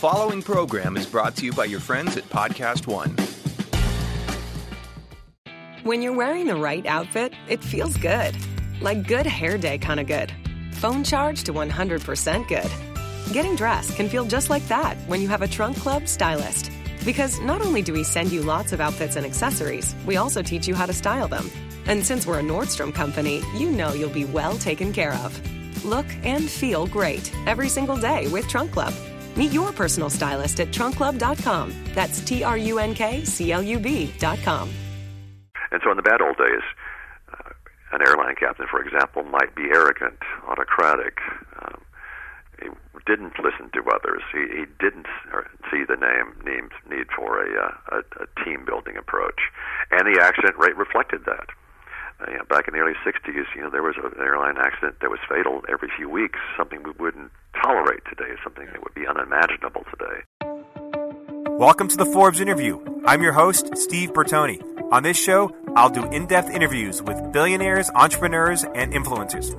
following program is brought to you by your friends at Podcast One. When you're wearing the right outfit, it feels good. Like good hair day kind of good. Phone charge to 100% good. Getting dressed can feel just like that when you have a Trunk Club stylist. Because not only do we send you lots of outfits and accessories, we also teach you how to style them. And since we're a Nordstrom company, you know you'll be well taken care of. Look and feel great every single day with Trunk Club. Meet your personal stylist at trunkclub.com. That's trunkclub.com. And so in the bad old days, an airline captain, for example, might be arrogant, autocratic. He didn't listen to others. He didn't see the need for a team-building approach. And the accident rate reflected that. Back in the early 60s, there was an airline accident that was fatal every few weeks, something we wouldn't tolerate today, something that would be unimaginable today. Welcome to the Forbes Interview. I'm your host, Steve Bertoni. On this show, I'll do in-depth interviews with billionaires, entrepreneurs, and influencers.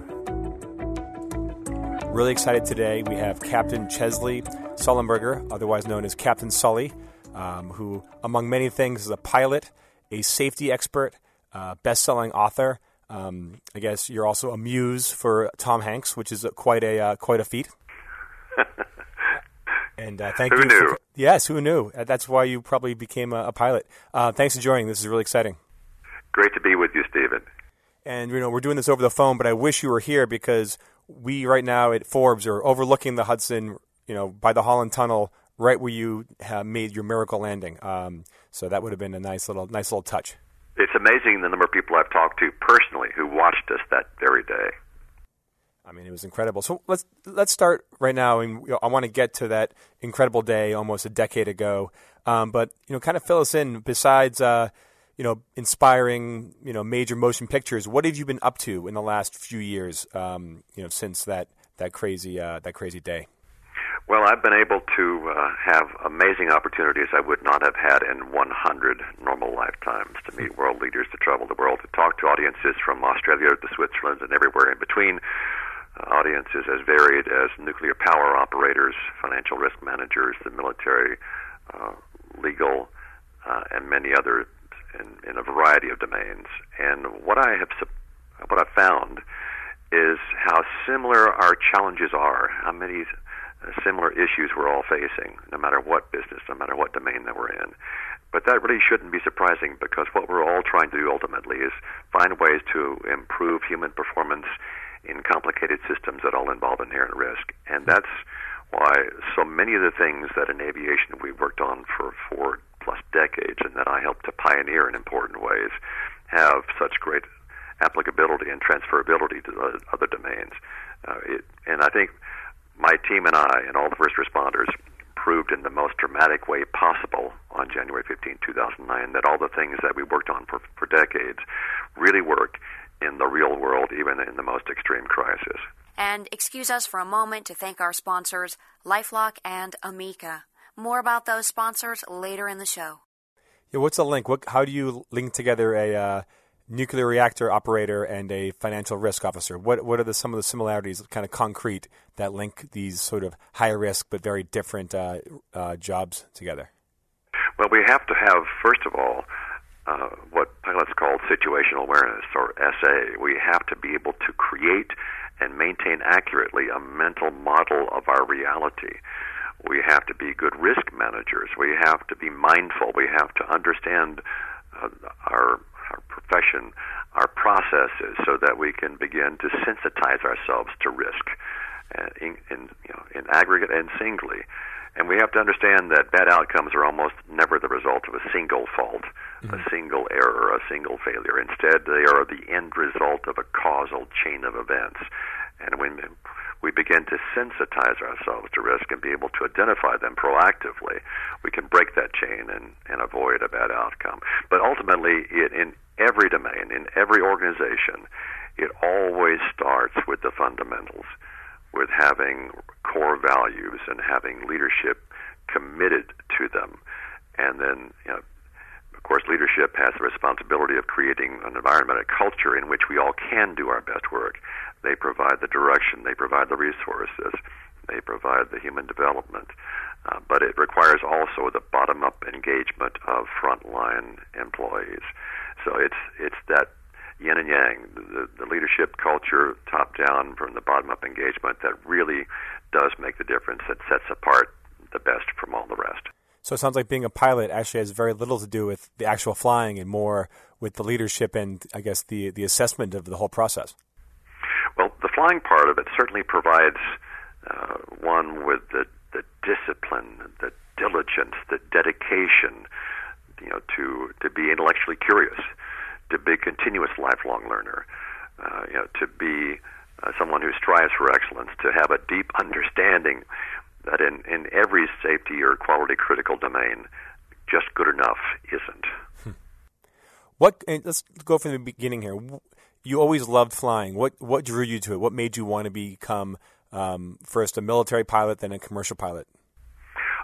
Really excited today. We have Captain Chesley Sullenberger, otherwise known as Captain Sully, who, among many things, is a pilot, a safety expert, best-selling author. I guess you're also a muse for Tom Hanks, which is quite a feat. And thank you. Who knew? Yes, who knew? That's why you probably became a pilot. Thanks for joining. This is really exciting. Great to be with you, Stephen. And we're doing this over the phone, but I wish you were here because we right now at Forbes are overlooking the Hudson, by the Holland Tunnel, right where you have made your miracle landing. So that would have been a nice little touch. It's amazing the number of people I've talked to personally who watched us that very day. I mean, it was incredible. So let's start right now, and I want to get to that incredible day almost a decade ago. But kind of fill us in. Besides, inspiring, major motion pictures, what have you been up to in the last few years? Since that crazy day. Well, I've been able to have amazing opportunities I would not have had in 100 normal lifetimes, to meet world leaders, to travel the world, to talk to audiences from Australia to Switzerland and everywhere in between, audiences as varied as nuclear power operators, financial risk managers, the military, legal, and many other in a variety of domains. And what I found is how similar our challenges are, how many similar issues we're all facing, no matter what business, no matter what domain that we're in. But that really shouldn't be surprising, because what we're all trying to do ultimately is find ways to improve human performance in complicated systems that all involve inherent risk. And that's why so many of the things that in aviation we've worked on for 4+ decades and that I helped to pioneer in important ways have such great applicability and transferability to other domains. And I think my team and I and all the first responders proved in the most dramatic way possible on January 15, 2009, that all the things that we worked on for decades really work in the real world, even in the most extreme crisis. And excuse us for a moment to thank our sponsors, LifeLock and Amica. More about those sponsors later in the show. Yeah, what's the link? How do you link together a nuclear reactor operator and a financial risk officer? What are some of the similarities, kind of concrete, that link these sort of higher risk but very different jobs together? Well, we have to have, first of all, what pilots call situational awareness, or SA. We have to be able to create and maintain accurately a mental model of our reality. We have to be good risk managers. We have to be mindful. We have to understand our profession, our processes, so that we can begin to sensitize ourselves to risk in aggregate and singly. And we have to understand that bad outcomes are almost never the result of a single fault, a single error, a single failure. Instead, they are the end result of a causal chain of events. And when we begin to sensitize ourselves to risk and be able to identify them proactively, we can break that chain and avoid a bad outcome. But ultimately, in every domain, in every organization, it always starts with the fundamentals, with having core values and having leadership committed to them. And then, of course, leadership has the responsibility of creating an environment, a culture in which we all can do our best work. They provide the direction, they provide the resources, they provide the human development, But it requires also the bottom-up engagement of frontline employees. So it's that yin and yang, the leadership culture top-down from the bottom-up engagement that really does make the difference, that sets apart the best from all the rest. So it sounds like being a pilot actually has very little to do with the actual flying and more with the leadership and, I guess, the assessment of the whole process. Well, the flying part of it certainly provides one with the discipline, the diligence, the dedication, to be intellectually curious, to be a continuous lifelong learner, to be someone who strives for excellence, to have a deep understanding that in every safety or quality critical domain, just good enough isn't. Let's go from the beginning here. You always loved flying. What drew you to it? What made you want to become first a military pilot, then a commercial pilot?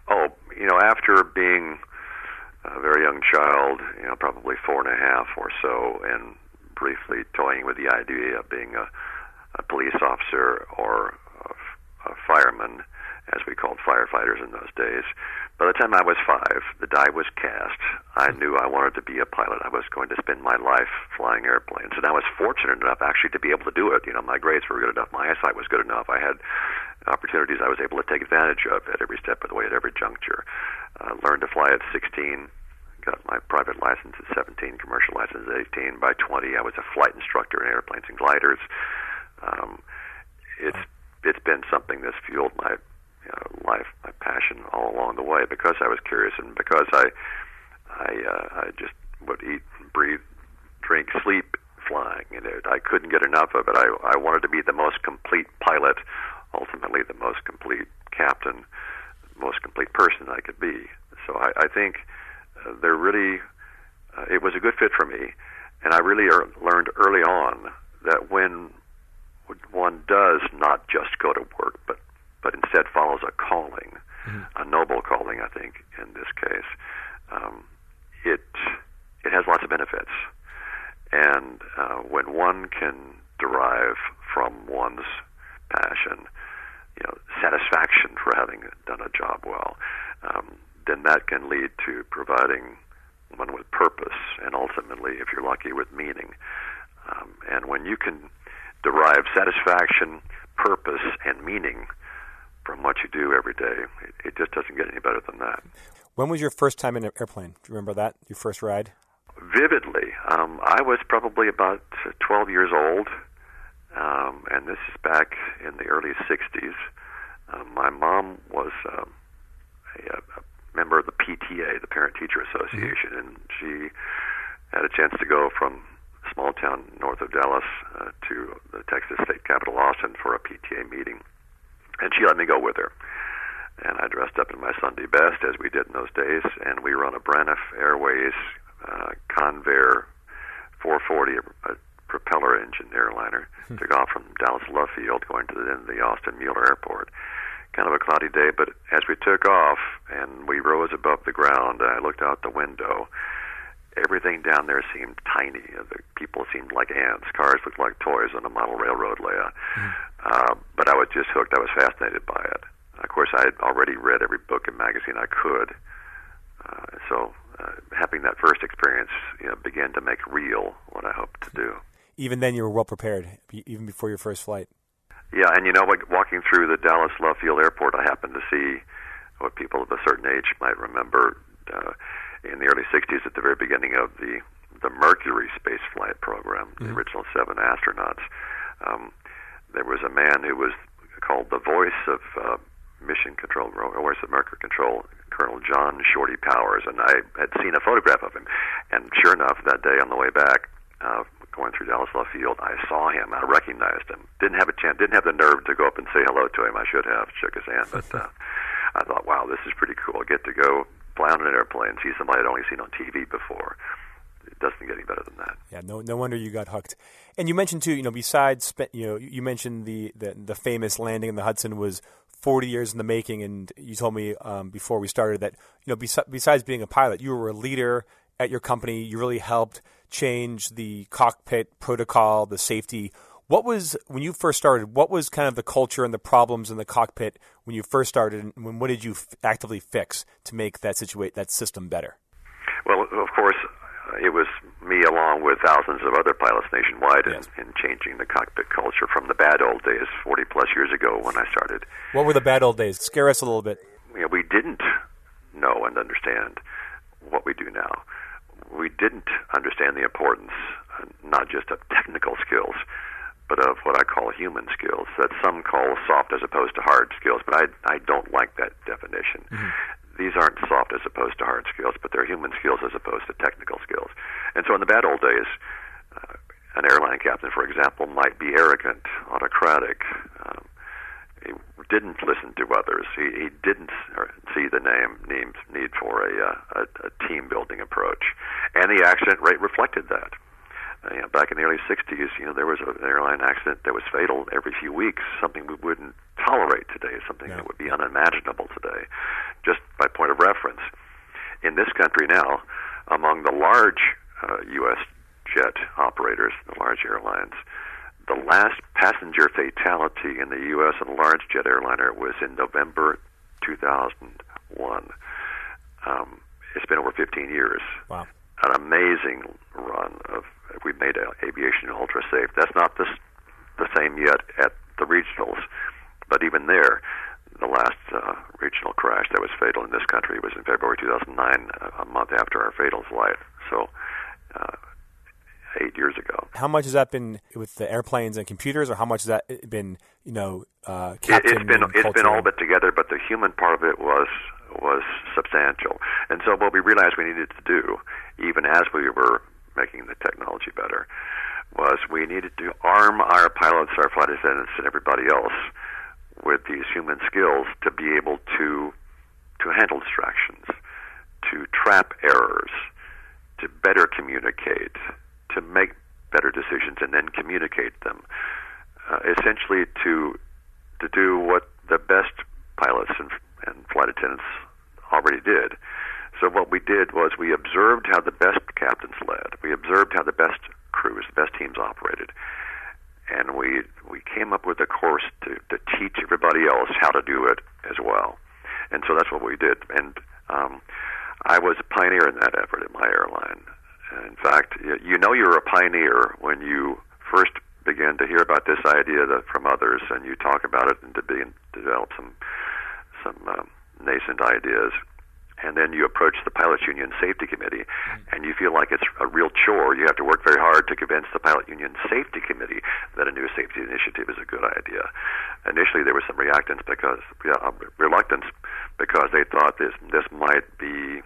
Oh, after being a very young child, probably 4.5 or so, and briefly toying with the idea of being a police officer or a fireman, as we called firefighters in those days. By the time I was 5, the die was cast. I knew I wanted to be a pilot. I was going to spend my life flying airplanes. And I was fortunate enough actually to be able to do it. My grades were good enough. My eyesight was good enough. I had opportunities I was able to take advantage of at every step of the way, at every juncture. Learned to fly at 16. Got my private license at 17, commercial license at 18. By 20, I was a flight instructor in airplanes and gliders. It's been something that's fueled my life, my passion all along the way, because I was curious and because I just would eat, breathe, drink, sleep flying, and I couldn't get enough of it. I wanted to be the most complete pilot, ultimately the most complete captain, the most complete person I could be. So I think they're really it was a good fit for me, and I really learned early on that when one does not just go to work, but instead follows a calling, a noble calling, I think, in this case. It has lots of benefits. And when one can derive from one's passion, satisfaction for having done a job well, then that can lead to providing one with purpose and ultimately, if you're lucky, with meaning. And when you can derive satisfaction, purpose, and meaning from what you do every day, it just doesn't get any better than that. When was your first time in an airplane? Do you remember that, your first ride? Vividly. I was probably about 12 years old, and this is back in the early 60s. My mom was a member of the PTA, the Parent Teacher Association, and she had a chance to go from a small town north of Dallas to the Texas state capital, Austin, for a PTA meeting. And she let me go with her. And I dressed up in my Sunday best, as we did in those days, and we were on a Braniff Airways Convair 440, a propeller engine airliner, took off from Dallas Love Field, going to the Austin Mueller Airport. Kind of a cloudy day, but as we took off and we rose above the ground, I looked out the window. Everything down there seemed tiny. The people seemed like ants. Cars looked like toys on a model railroad layout. But I was just hooked. I was fascinated by it. Of course, I had already read every book and magazine I could. So having that first experience began to make real what I hoped to do. Even then, you were well prepared, even before your first flight. Yeah, and walking through the Dallas Love Field Airport, I happened to see what people of a certain age might remember in the early 60s, at the very beginning of the Mercury space flight program, the original 7 astronauts. There was a man who was called the voice of mission control, or voice of Mercury control, Colonel John Shorty Powers, and I had seen a photograph of him. And sure enough, that day on the way back, going through Dallas Love Field, I saw him. I recognized him. Didn't have a chance. Didn't have the nerve to go up and say hello to him. I should have. Shook his hand, but I thought, wow, this is pretty cool. I get to go fly on an airplane, see somebody I'd only seen on TV before. It doesn't get any better than that. Yeah, no wonder you got hooked. And you mentioned too, besides, you mentioned the famous landing in the Hudson was 40 years in the making, and you told me before we started that besides being a pilot, you were a leader at your company. You really helped change the cockpit protocol, the safety. What was, when you first started, what was kind of the culture and the problems in the cockpit when you first started, and what did you actively fix to make that system better? Well, of course, it was me along with thousands of other pilots nationwide in changing the cockpit culture from the bad old days 40-plus years ago when I started. What were the bad old days? Scare us a little bit. You know, we didn't know and understand what we do now. We didn't understand the importance, not just of technical skills, but of what I call human skills, that some call soft as opposed to hard skills, but I don't like that definition. Mm-hmm. These aren't soft as opposed to hard skills, but they're human skills as opposed to technical skills. And so in the bad old days, an airline captain, for example, might be arrogant, autocratic. He didn't listen to others. He didn't see the need for a team-building approach. And the accident rate reflected that. You know, back in the early 60s, you know, there was an airline accident that was fatal every few weeks, something we wouldn't tolerate today, something that would be unimaginable today. Just by point of reference, in this country now, among the large U.S. jet operators, the large airlines, the last passenger fatality in the U.S. of a large jet airliner was in November 2001. It's been over 15 years. Wow. An amazing run of we made aviation ultra safe. That's not the same yet at the regionals, but even there, the last regional crash that was fatal in this country was in February 2009, a month after our fatal's life. So 8 years ago. How much has that been with the airplanes and computers, or how much has that been, you know, it's been all but together, but the human part of it was substantial. And so what we realized we needed to do, even as we were making the technology better, was we needed to arm our pilots, our flight attendants, and everybody else with these human skills to be able to handle distractions, to trap errors, to better communicate, to make better decisions and then communicate them, essentially to do what the best pilots and flight attendants already did. So what we did was we observed how the best captains led. We observed how the best crews, the best teams operated. And we came up with a course to teach everybody else how to do it as well. And so that's what we did. And I was a pioneer in that effort at my airline. In fact, you know you're a pioneer when you first begin to hear about this idea from others, and you talk about it and develop some nascent ideas. And then you approach the Pilots Union Safety Committee, and you feel like it's a real chore. You have to work very hard to convince the Pilot Union Safety Committee that a new safety initiative is a good idea. Initially, there was some reluctance because they thought this might be,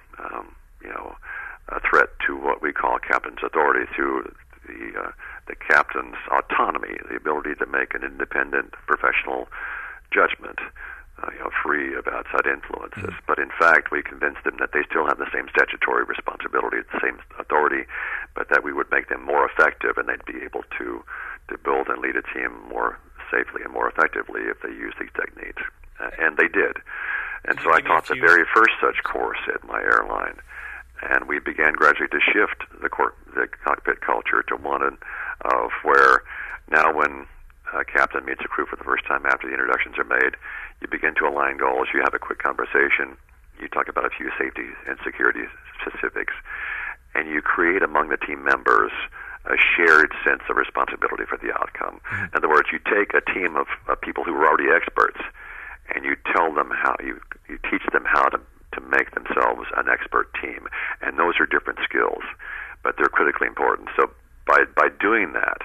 a threat to what we call captain's authority, to the captain's autonomy, the ability to make an independent professional judgment, free of outside influences. Mm-hmm. But in fact, we convinced them that they still have the same statutory responsibility, the same authority, but that we would make them more effective, and they'd be able to build and lead a team more safely and more effectively if they used these techniques. And they did. And so I taught the very first such course at my airline. And we began gradually to shift the cockpit culture to one of where now when a captain meets a crew for the first time after the introductions are made, you begin to align goals, you have a quick conversation, you talk about a few safety and security specifics, and you create among the team members a shared sense of responsibility for the outcome. In other words, you take a team of people who are already experts, and you tell them how, you teach them how to make themselves an expert team. And those are different skills, but they're critically important. So by doing that,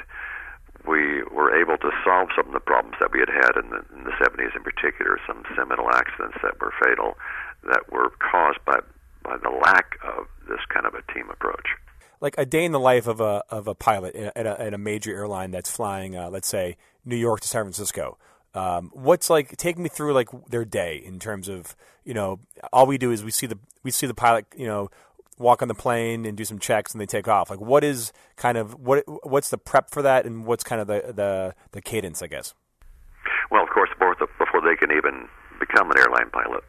we were able to solve some of the problems that we had in the 70s in particular, some seminal accidents that were fatal that were caused by the lack of this kind of a team approach. Like a day in the life of a pilot at a major airline that's flying, let's say, New York to San Francisco. Take me through like their day in terms of, all we do is we see the pilot, walk on the plane and do some checks and they take off. Like what's the prep for that, and what's kind of the cadence, I guess? Well, of course, before they can even become an airline pilot,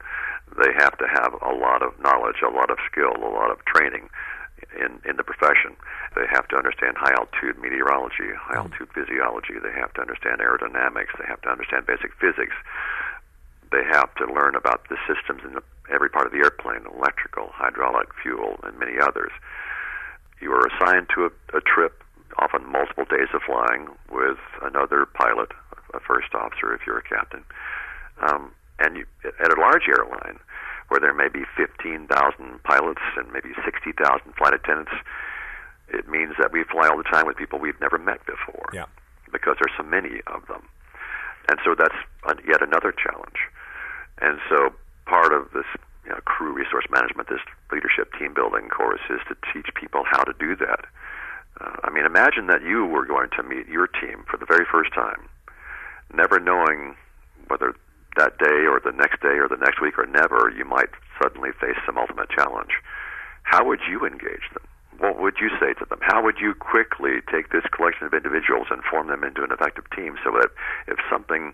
they have to have a lot of knowledge, a lot of skill, a lot of training in the profession. They have to understand high-altitude meteorology, high-altitude physiology. They have to understand aerodynamics. They have to understand basic physics. They have to learn about the systems in every part of the airplane, electrical, hydraulic, fuel, and many others. You are assigned to a trip, often multiple days of flying, with another pilot, a first officer if you're a captain. And at a large airline, where there may be 15,000 pilots and maybe 60,000 flight attendants, it means that we fly all the time with people we've never met before, because there's so many of them. And so that's yet another challenge. And so part of this crew resource management, this leadership team building course, is to teach people how to do that. I mean, imagine that you were going to meet your team for the very first time, never knowing whether that day or the next week or never, you might suddenly face some ultimate challenge. How would you engage them? What would you say to them? How would you quickly take this collection of individuals and form them into an effective team so that if something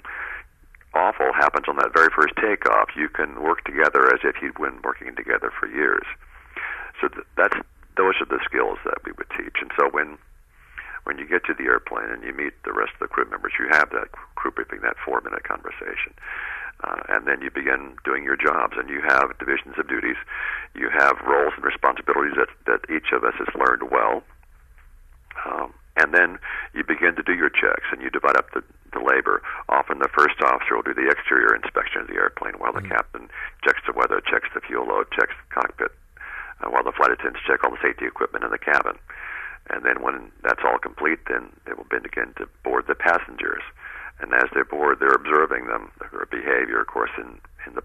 awful happens on that very first takeoff, you can work together as if you'd been working together for years? So those are the skills that we would teach. And so when you get to the airplane and you meet the rest of the crew members, you have that crew briefing, that 4-minute conversation. And then you begin doing your jobs, and you have divisions of duties. You have roles and responsibilities that each of us has learned well. And then you begin to do your checks, and you divide up the labor. Often the first officer will do the exterior inspection of the airplane while the captain checks the weather, checks the fuel load, checks the cockpit, while the flight attendants check all the safety equipment in the cabin. And then when that's all complete, then they will begin to board the passengers. And as they board, they're observing them, their behavior, of course, in the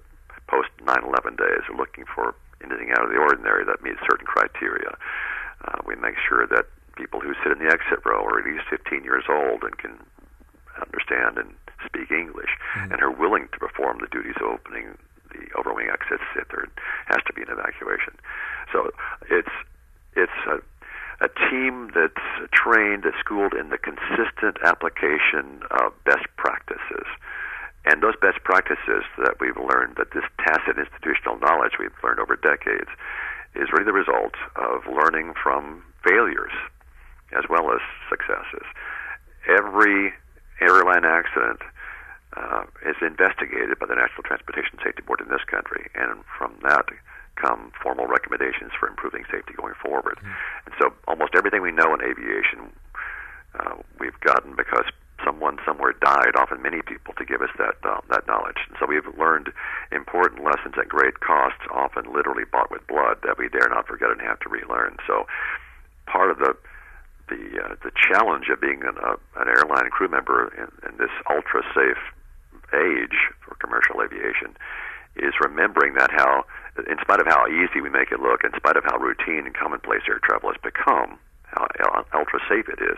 post-9/11 days. They're looking for anything out of the ordinary that meets certain criteria. We make sure that people who sit in the exit row are at least 15 years old and can understand and speak English and are willing to perform the duties of opening the overwing exits if there has to be an evacuation. So it's a team that's trained, that's schooled in the consistent application of best practices. And those best practices that we've learned, that this tacit institutional knowledge we've learned over decades, is really the result of learning from failures as well as successes. Every airline accident is investigated by the National Transportation Safety Board in this country, and from that come formal recommendations for improving safety going forward. And so almost everything we know in aviation we've gotten because someone somewhere died, often many people, to give us that knowledge. And so we've learned important lessons at great cost, often literally bought with blood, that we dare not forget and have to relearn. So part of the challenge of being an airline crew member in this ultra-safe age for commercial aviation is remembering that in spite of how easy we make it look, in spite of how routine and commonplace air travel has become, how ultra-safe it is,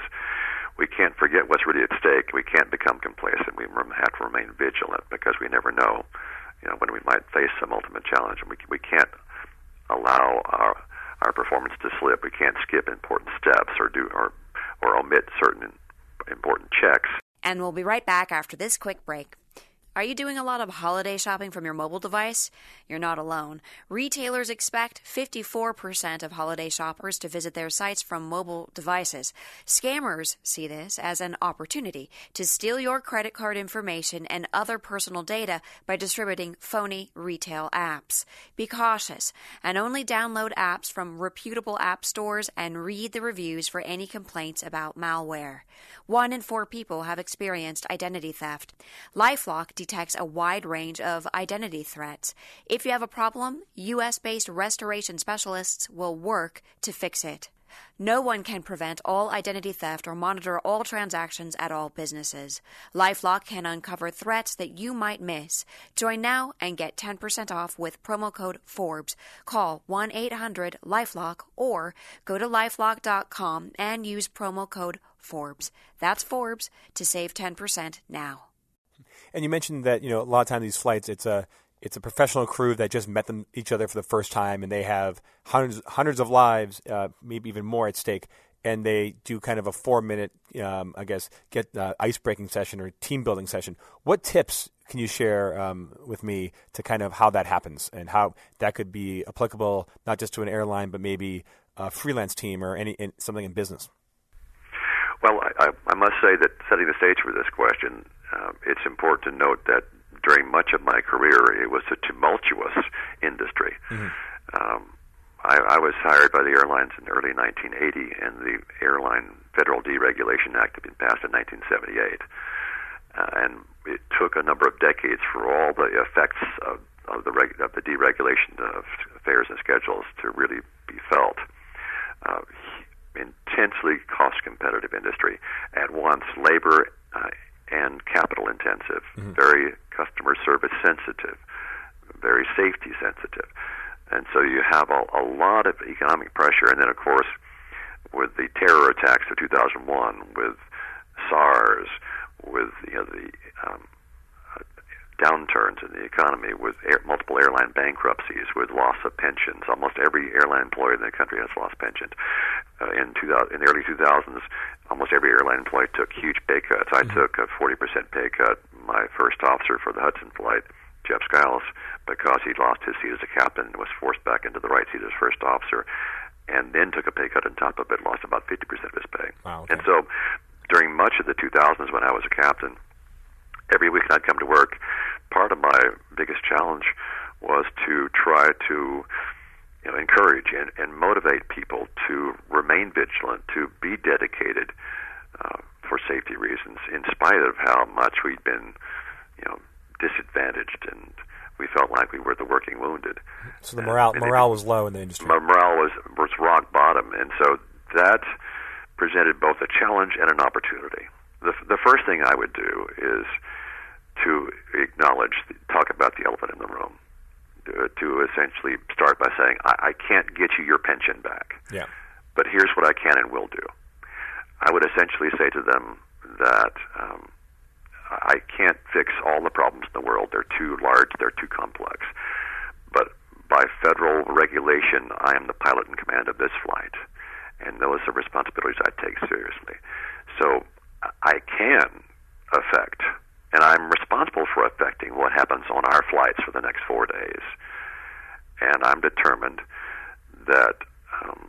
we can't forget what's really at stake. We can't become complacent. We have to remain vigilant because we never know, when we might face some ultimate challenge. And we can't allow our performance to slip. We can't skip important steps or omit certain important checks. And we'll be right back after this quick break. Are you doing a lot of holiday shopping from your mobile device? You're not alone. Retailers expect 54% of holiday shoppers to visit their sites from mobile devices. Scammers see this as an opportunity to steal your credit card information and other personal data by distributing phony retail apps. Be cautious and only download apps from reputable app stores and read the reviews for any complaints about malware. 1 in 4 people have experienced identity theft. LifeLock detects a wide range of identity threats. If you have a problem, U.S.-based restoration specialists will work to fix it. No one can prevent all identity theft or monitor all transactions at all businesses. LifeLock can uncover threats that you might miss. Join now and get 10% off with promo code FORBES. Call 1-800-LifeLock or go to lifelock.com and use promo code FORBES. That's FORBES to save 10% now. And you mentioned that a lot of times these flights, it's a professional crew that just met each other for the first time, and they have hundreds of lives, maybe even more at stake. And they do kind of a 4-minute, ice-breaking session or team-building session. What tips can you share with me to kind of how that happens and how that could be applicable not just to an airline but maybe freelance team or something in business? Well, I must say that setting the stage for this question, it's important to note that during much of my career, it was a tumultuous industry. Mm-hmm. I was hired by the airlines in early 1980, and the Airline Federal Deregulation Act had been passed in 1978. And it took a number of decades for all the effects of the deregulation of fares and schedules to really be felt. Intensely cost-competitive industry, at once labor and capital-intensive, mm-hmm. very customer service-sensitive, very safety-sensitive. And so you have a lot of economic pressure. And then, of course, with the terror attacks of 2001, with SARS, with the downturns in the economy, with multiple airline bankruptcies, with loss of pensions. Almost every airline employer in the country has lost pensions. In the early 2000s, almost every airline employee took huge pay cuts. I took a 40% pay cut, my first officer for the Hudson flight, Jeff Skiles, because he lost his seat as a captain and was forced back into the right seat as first officer, and then took a pay cut on top of it, lost about 50% of his pay. Wow, okay. And so during much of the 2000s when I was a captain, every week I'd come to work, part of my biggest challenge was to try to encourage and motivate people to remain vigilant, to be dedicated for safety reasons, in spite of how much we'd been disadvantaged, and we felt like we were the working wounded. So the morale was low in the industry. Morale was rock bottom, and so that presented both a challenge and an opportunity. The first thing I would do is to talk about the elephant in the room, to essentially start by saying, I can't get you your pension back, yeah, but here's what I can and will do. I would essentially say to them that I can't fix all the problems in the world. They're too large, they're too complex. But by federal regulation, I am the pilot in command of this flight, and those are responsibilities I take seriously. So I can affect, and I'm responsible for affecting what happens on our flights for the next 4 days. And I'm determined that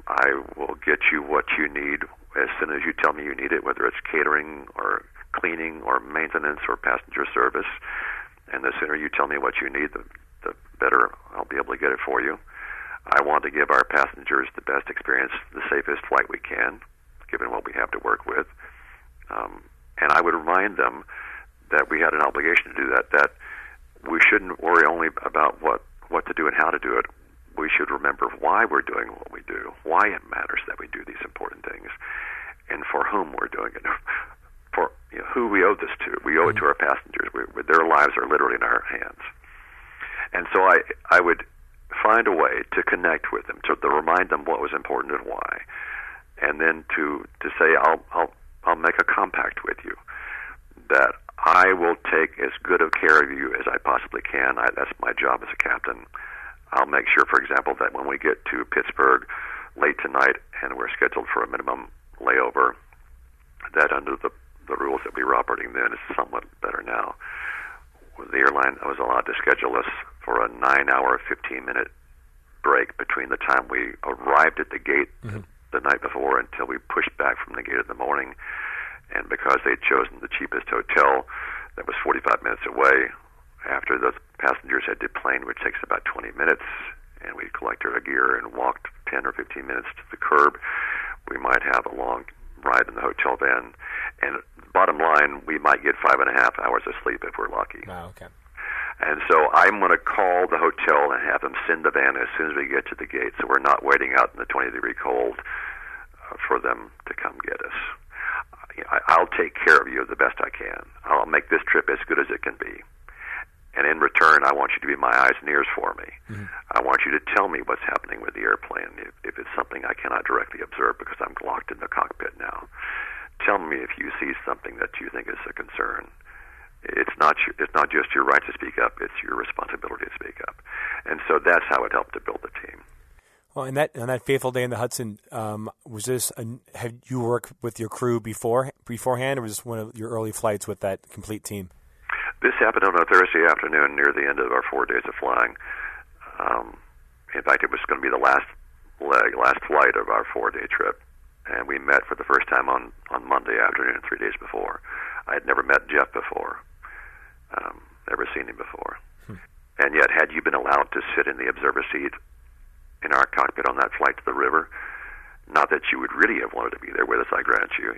I will get you what you need as soon as you tell me you need it, whether it's catering or cleaning or maintenance or passenger service. And the sooner you tell me what you need, the better I'll be able to get it for you. I want to give our passengers the best experience, the safest flight we can, given what we have to work with. And I would remind them that we had an obligation to do that, that we shouldn't worry only about what to do and how to do it. We should remember why we're doing what we do, why it matters that we do these important things, and for whom we're doing it, for who we owe this to. We owe it to our passengers. Their lives are literally in our hands. And so I would find a way to connect with them, to remind them what was important and why, and then to say, I'll make a compact with you that I will take as good of care of you as I possibly can. That's my job as a captain. I'll make sure, for example, that when we get to Pittsburgh late tonight and we're scheduled for a minimum layover, that under the rules that we were operating then, is somewhat better now. The airline was allowed to schedule us for a 9-hour, 15-minute break between the time we arrived at the gate the night before until we pushed back from the gate in the morning. And because they'd chosen the cheapest hotel that was 45 minutes away, after the passengers had deplaned, which takes about 20 minutes, and we'd collected our gear and walked 10 or 15 minutes to the curb, we might have a long ride in the hotel van. And bottom line, we might get 5.5 hours of sleep if we're lucky. Oh, okay. And so I'm going to call the hotel and have them send the van as soon as we get to the gate, so we're not waiting out in the 20-degree cold for them to come get us. I'll take care of you the best I can. I'll make this trip as good as it can be. And in return, I want you to be my eyes and ears for me. Mm-hmm. I want you to tell me what's happening with the airplane if it's something I cannot directly observe because I'm locked in the cockpit now. Tell me if you see something that you think is a concern. It's not just your right to speak up, it's your responsibility to speak up. And so that's how it helped to build the team. Well, and that fateful day in the Hudson, had you worked with your crew beforehand, or was this one of your early flights with that complete team? This happened on a Thursday afternoon near the end of our 4 days of flying. In fact, it was going to be the last leg, last flight of our four-day trip, and we met for the first time on Monday afternoon, 3 days before. I had never met Jeff before, never seen him before. And yet, had you been allowed to sit in the observer seat in our cockpit on that flight to the river, not that you would really have wanted to be there with us, I grant you,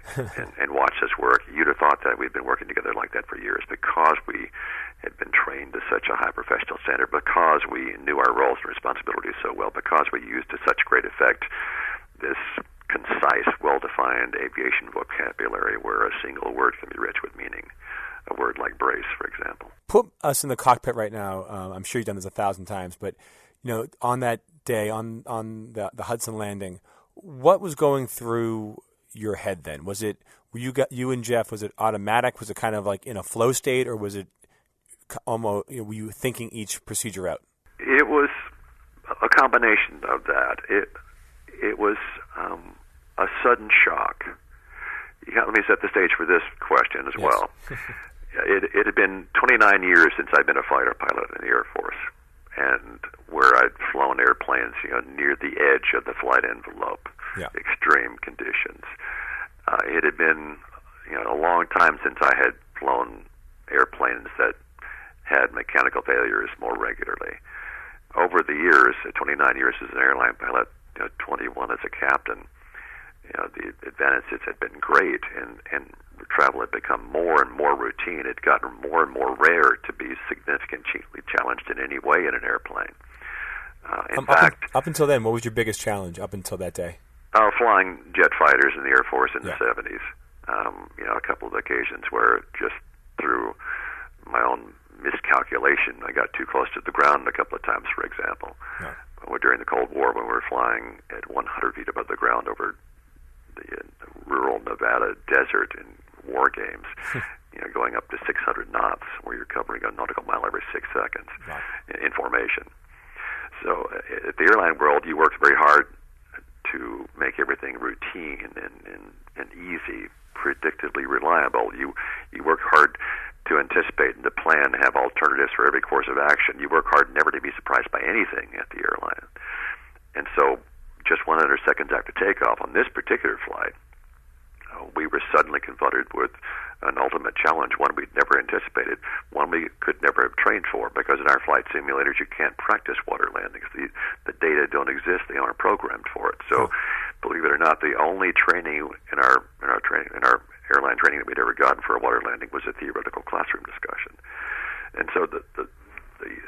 and watch this work, you'd have thought that we'd been working together like that for years because we had been trained to such a high professional standard, because we knew our roles and responsibilities so well, because we used to such great effect this concise, well-defined aviation vocabulary where a single word can be rich with meaning. A word like brace, for example. Put us in the cockpit right now. I'm sure you've done this 1,000 times, but you know, on that day, on the Hudson landing, what was going through your head then? Was it you and Jeff? Was it automatic? Was it kind of like in a flow state, or was it almost? You know, were you thinking each procedure out? It was a combination of that. It was a sudden shock. Yeah, let me set the stage for this question as well. It had been 29 years since I'd been a fighter pilot in the Air Force, and where I'd flown airplanes, you know, near the edge of the flight envelope, extreme conditions. It had been, you know, a long time since I had flown airplanes that had mechanical failures more regularly. Over the years, 29 years as an airline pilot, you know, 21 as a captain, you know, the advances had been great, and travel had become more and more routine. It had gotten more and more rare to be significantly challenged in any way in an airplane. In fact, up until then, what was your biggest challenge up until that day? Flying jet fighters in the Air Force in the 70s. You know, a couple of occasions where just through my own miscalculation, I got too close to the ground a couple of times, for example. Yeah. During the Cold War, when we were flying at 100 feet above the ground over the rural Nevada desert in war games, you know, going up to 600 knots where you're covering a nautical mile every 6 seconds in formation. So at the airline world, you worked very hard to make everything routine and easy, predictably reliable. You work hard to anticipate and to plan, have alternatives for every course of action. You work hard never to be surprised by anything at the airline. And so just 100 seconds after takeoff on this particular flight, we were suddenly confronted with an ultimate challenge, one we'd never anticipated, one we could never have trained for, because in our flight simulators you can't practice water landings. The data don't exist; they aren't programmed for it. So, believe it or not, the only training in our airline training that we'd ever gotten for a water landing was a theoretical classroom discussion. And so the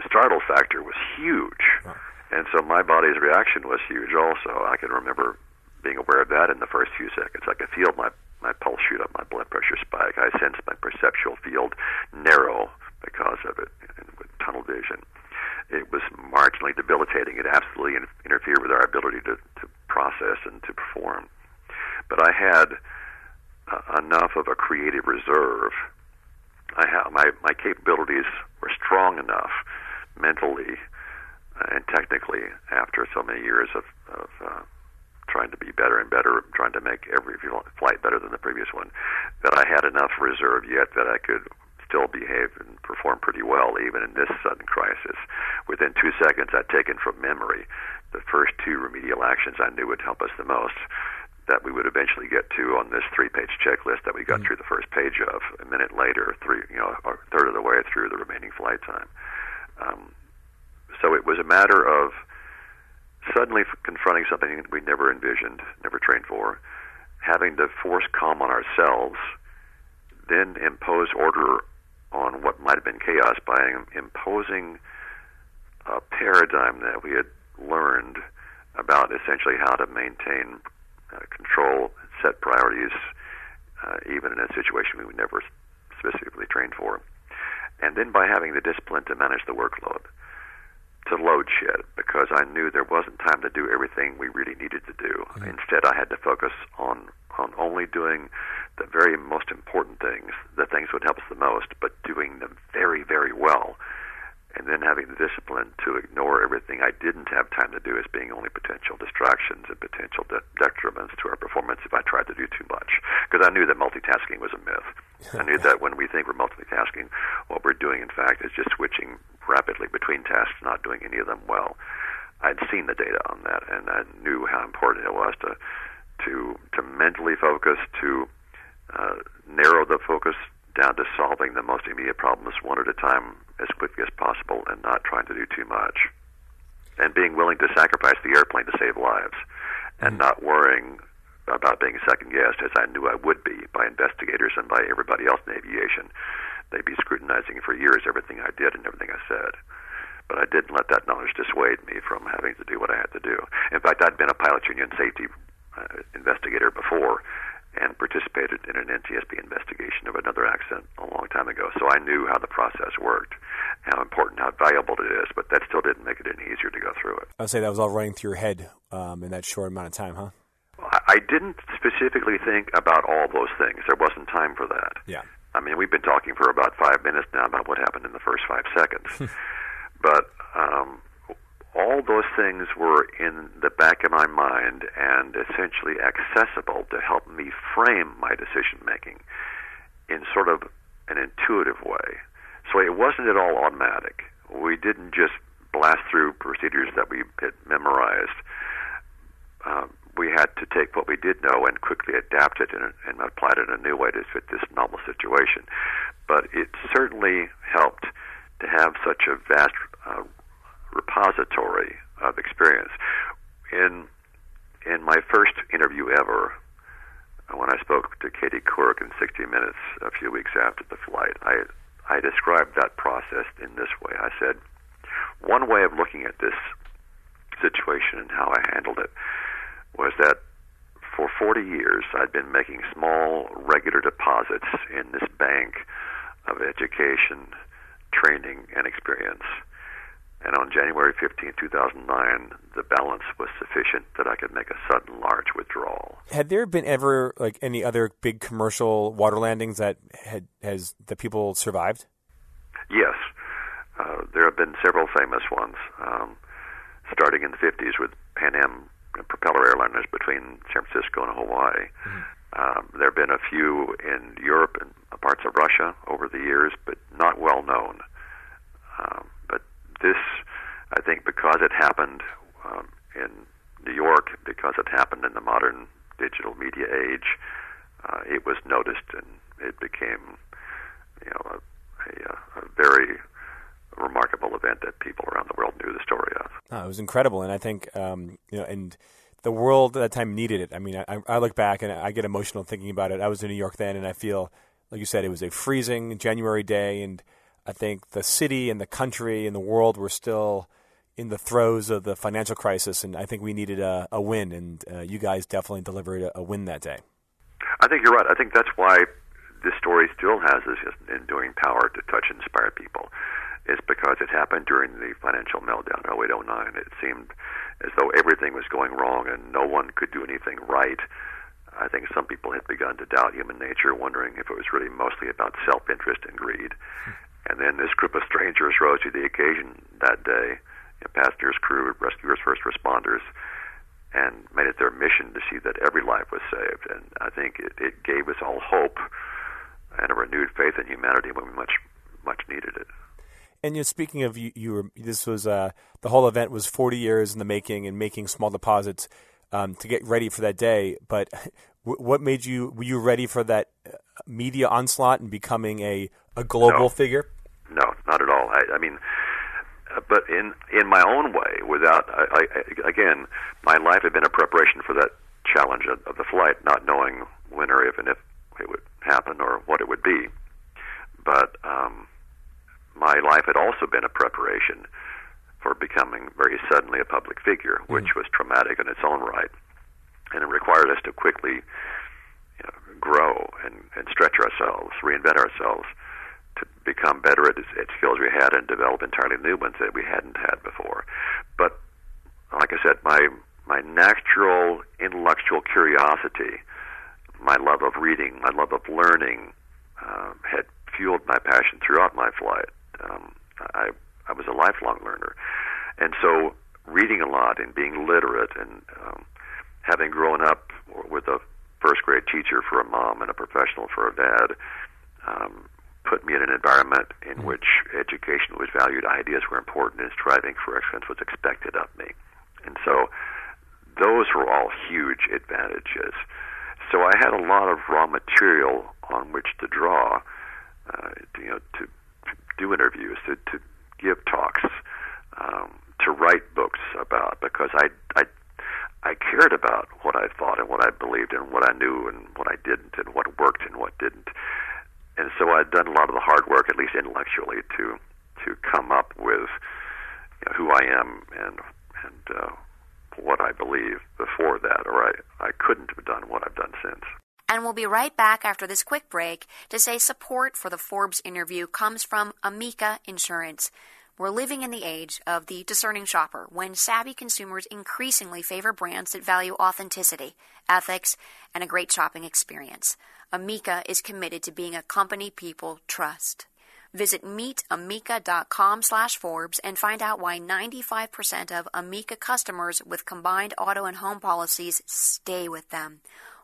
startle factor was huge. Wow. And so my body's reaction was huge also. I can remember being aware of that in the first few seconds. I could feel my pulse shoot up, my blood pressure spike. I sensed my perceptual field narrow because of it, and with tunnel vision. It was marginally debilitating. It absolutely interfered with our ability to process and to perform. But I had enough of a creative reserve. My capabilities were strong enough mentally and technically, after so many years of trying to be better and better, trying to make every flight better than the previous one, that I had enough reserve yet that I could still behave and perform pretty well, even in this sudden crisis. Within 2 seconds, I'd taken from memory the first two remedial actions I knew would help us the most, that we would eventually get to on this three-page checklist that we got through the first page of a minute later, a third of the way through the remaining flight time. So it was a matter of suddenly confronting something we never envisioned, never trained for, having to force calm on ourselves, then impose order on what might have been chaos by imposing a paradigm that we had learned about essentially how to maintain control, set priorities, even in a situation we would never specifically trained for. And then by having the discipline to manage the workload, to load shed, because I knew there wasn't time to do everything we really needed to do. Mm-hmm. Instead, I had to focus on only doing the very most important things, the things that would help us the most, but doing them very, very well, and then having the discipline to ignore everything I didn't have time to do as being only potential distractions and potential detriments to our performance if I tried to do too much. Because I knew that multitasking was a myth. I knew that when we think we're multitasking, what we're doing, in fact, is just switching rapidly between tasks, not doing any of them well. I'd seen the data on that, and I knew how important it was to mentally focus, to narrow the focus down to solving the most immediate problems one at a time as quickly as possible, and not trying to do too much, and being willing to sacrifice the airplane to save lives, and not worrying about being second-guessed, as I knew I would be, by investigators and by everybody else in aviation. They'd be scrutinizing for years everything I did and everything I said. But I didn't let that knowledge dissuade me from having to do what I had to do. In fact, I'd been a pilot union safety investigator before and participated in an NTSB investigation of another accident a long time ago. So I knew how the process worked, how important, how valuable it is, but that still didn't make it any easier to go through it. I would say that was all running through your head in that short amount of time, huh? I didn't specifically think about all those things. There wasn't time for that. Yeah. I mean, we've been talking for about 5 minutes now about what happened in the first 5 seconds. But all those things were in the back of my mind and essentially accessible to help me frame my decision-making in sort of an intuitive way. So it wasn't at all automatic. We didn't just blast through procedures that we had memorized. We had to take what we did know and quickly adapt it and apply it in a new way to fit this novel situation. But it certainly helped to have such a vast repository of experience. In my first interview ever, when I spoke to Katie Couric in 60 Minutes a few weeks after the flight, I described that process in this way. I said, one way of looking at this situation and how I handled it was that for 40 years I'd been making small, regular deposits in this bank of education, training, and experience. And on January 15, 2009, the balance was sufficient that I could make a sudden large withdrawal. Had there been ever like any other big commercial water landings that that people survived? Yes. There have been several famous ones, starting in the 50s with Pan Am propeller airliners between San Francisco and Hawaii. Mm-hmm. There have been a few in Europe and parts of Russia over the years, but not well known. But this, I think, because it happened in New York, because it happened in the modern digital media age, it was noticed, and it became, you know, a very remarkable event that people around the world knew the story of. Oh, it was incredible, and I think you know, and the world at that time needed it. I mean, I look back and I get emotional thinking about it. I was in New York then, and I feel, like you said, it was a freezing January day, and I think the city and the country and the world were still in the throes of the financial crisis, and I think we needed a win, and you guys definitely delivered a win that day. I think you're right. I think that's why this story still has this enduring power to touch and inspire people. It's because it happened during the financial meltdown in 08, 09. It seemed as though everything was going wrong and no one could do anything right. I think some people had begun to doubt human nature, wondering if it was really mostly about self-interest and greed. And then this group of strangers rose to the occasion that day, passengers, crew, rescuers, first responders, and made it their mission to see that every life was saved. And I think it gave us all hope and a renewed faith in humanity when we much needed it. And speaking of this was the whole event was 40 years in the making and making small deposits to get ready for that day. But what made you? Were you ready for that media onslaught and becoming a global figure? No, not at all. I mean, but in my own way, without again, my life had been a preparation for that challenge of the flight, not knowing when or if and if it would happen or what it would be. But my life had also been a preparation for becoming very suddenly a public figure, which was traumatic in its own right, and it required us to quickly grow and stretch ourselves, reinvent ourselves, to become better at skills we had and develop entirely new ones that we hadn't had before. But like I said, my natural intellectual curiosity, my love of reading, my love of learning, had fueled my passion throughout my flight. I was a lifelong learner. And so reading a lot and being literate and having grown up with a first-grade teacher for a mom and a professional for a dad put me in an environment in which education was valued, ideas were important, and striving for excellence was expected of me. And so those were all huge advantages. So I had a lot of raw material on which to draw, to do interviews, to give talks, to write books about, because I cared about what I thought and what I believed and what I knew and what I didn't and what worked and what didn't. And so I'd done a lot of the hard work, at least intellectually, to come up with who I am and what I believe before that, or I couldn't have done what I've done since. And we'll be right back after this quick break to say support for the Forbes interview comes from Amica Insurance. We're living in the age of the discerning shopper, when savvy consumers increasingly favor brands that value authenticity, ethics, and a great shopping experience. Amica is committed to being a company people trust. Visit meetamica.com/Forbes and find out why 95% of Amica customers with combined auto and home policies stay with them.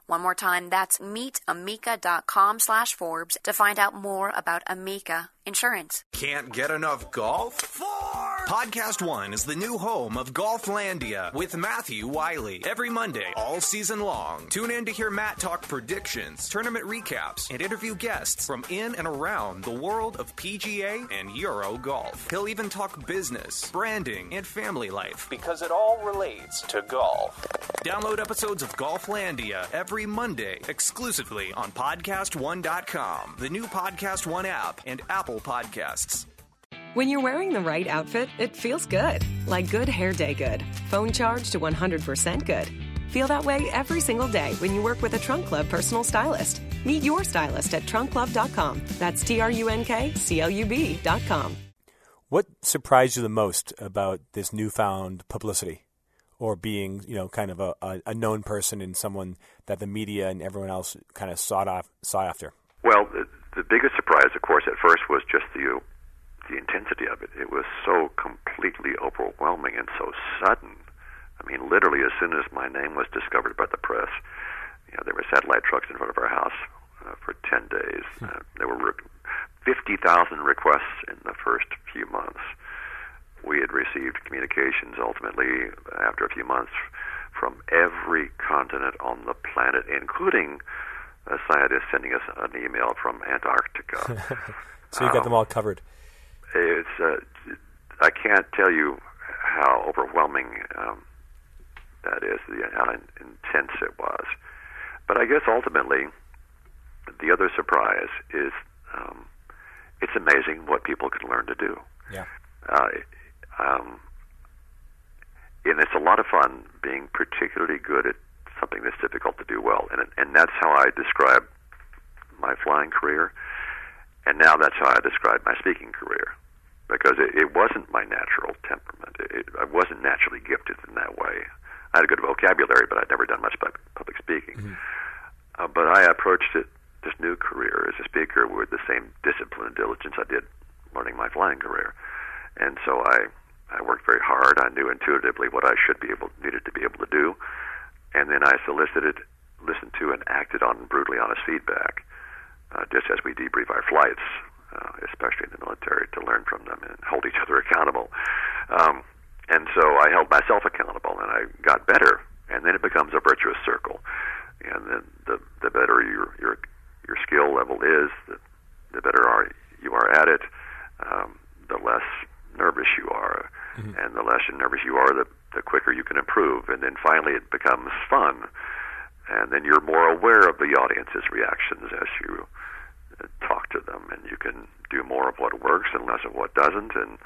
One more time, that's meetamica.com/Forbes to find out more about Amica Insurance. Can't get enough golf? Forbes! Podcast One is the new home of Golflandia with Matthew Wiley. Every Monday, all season long, tune in to hear Matt talk predictions, tournament recaps, and interview guests from in and around the world of PGA and Euro golf. He'll even talk business, branding, and family life, because it all relates to golf. Download episodes of Golflandia every Monday, exclusively on PodcastOne.com, the new Podcast One app, and Apple Podcasts. When you're wearing the right outfit, it feels good. Like good hair day good. Phone charge to 100% good. Feel that way every single day when you work with a Trunk Club personal stylist. Meet your stylist at TrunkClub.com. That's TrunkClub.com. What surprised you the most about this newfound publicity? Or being, kind of a known person and someone that the media and everyone else kind of sought after? Well, the biggest surprise, of course, at first was just the intensity of it. It was so completely overwhelming and so sudden. I mean, literally, as soon as my name was discovered by the press, there were satellite trucks in front of our house for 10 days. There were 50,000 requests in the first few months. We had received communications, ultimately, after a few months, from every continent on the planet, including a scientist sending us an email from Antarctica. So you got them all covered. It's I can't tell you how overwhelming that is, how intense it was. But I guess, ultimately, the other surprise is it's amazing what people can learn to do. Yeah. And it's a lot of fun being particularly good at something that's difficult to do well. And that's how I describe my flying career. And now that's how I describe my speaking career. Because it wasn't my natural temperament. I wasn't naturally gifted in that way. I had a good vocabulary, but I'd never done much public speaking. Mm-hmm. But I approached this new career as a speaker with the same discipline and diligence I did learning my flying career. And so I worked very hard. I knew intuitively what I needed to be able to do. And then I solicited, listened to, and acted on brutally honest feedback, just as we debrief our flights, especially in the military, to learn from them and hold each other accountable. And so I held myself accountable, and I got better. And then it becomes a virtuous circle. And then the better your skill level is, the better you are at it, the less nervous you are, mm-hmm. and the less nervous you are, the quicker you can improve, and then finally it becomes fun, and then you're more aware of the audience's reactions as you talk to them, and you can do more of what works and less of what doesn't, and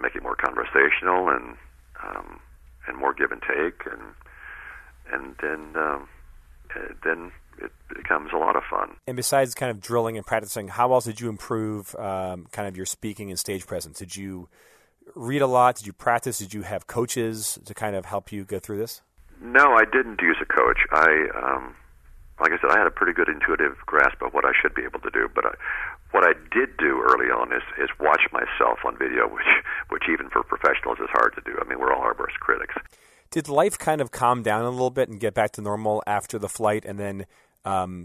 make it more conversational and more give and take, and then it becomes a lot of fun. And besides kind of drilling and practicing, how else did you improve kind of your speaking and stage presence? Did you read a lot? Did you practice? Did you have coaches to kind of help you go through this? No, I didn't use a coach. Like I said, I had a pretty good intuitive grasp of what I should be able to do. But what I did do early on is watch myself on video, which even for professionals is hard to do. I mean, we're all our worst critics. Did life kind of calm down a little bit and get back to normal after the flight, and then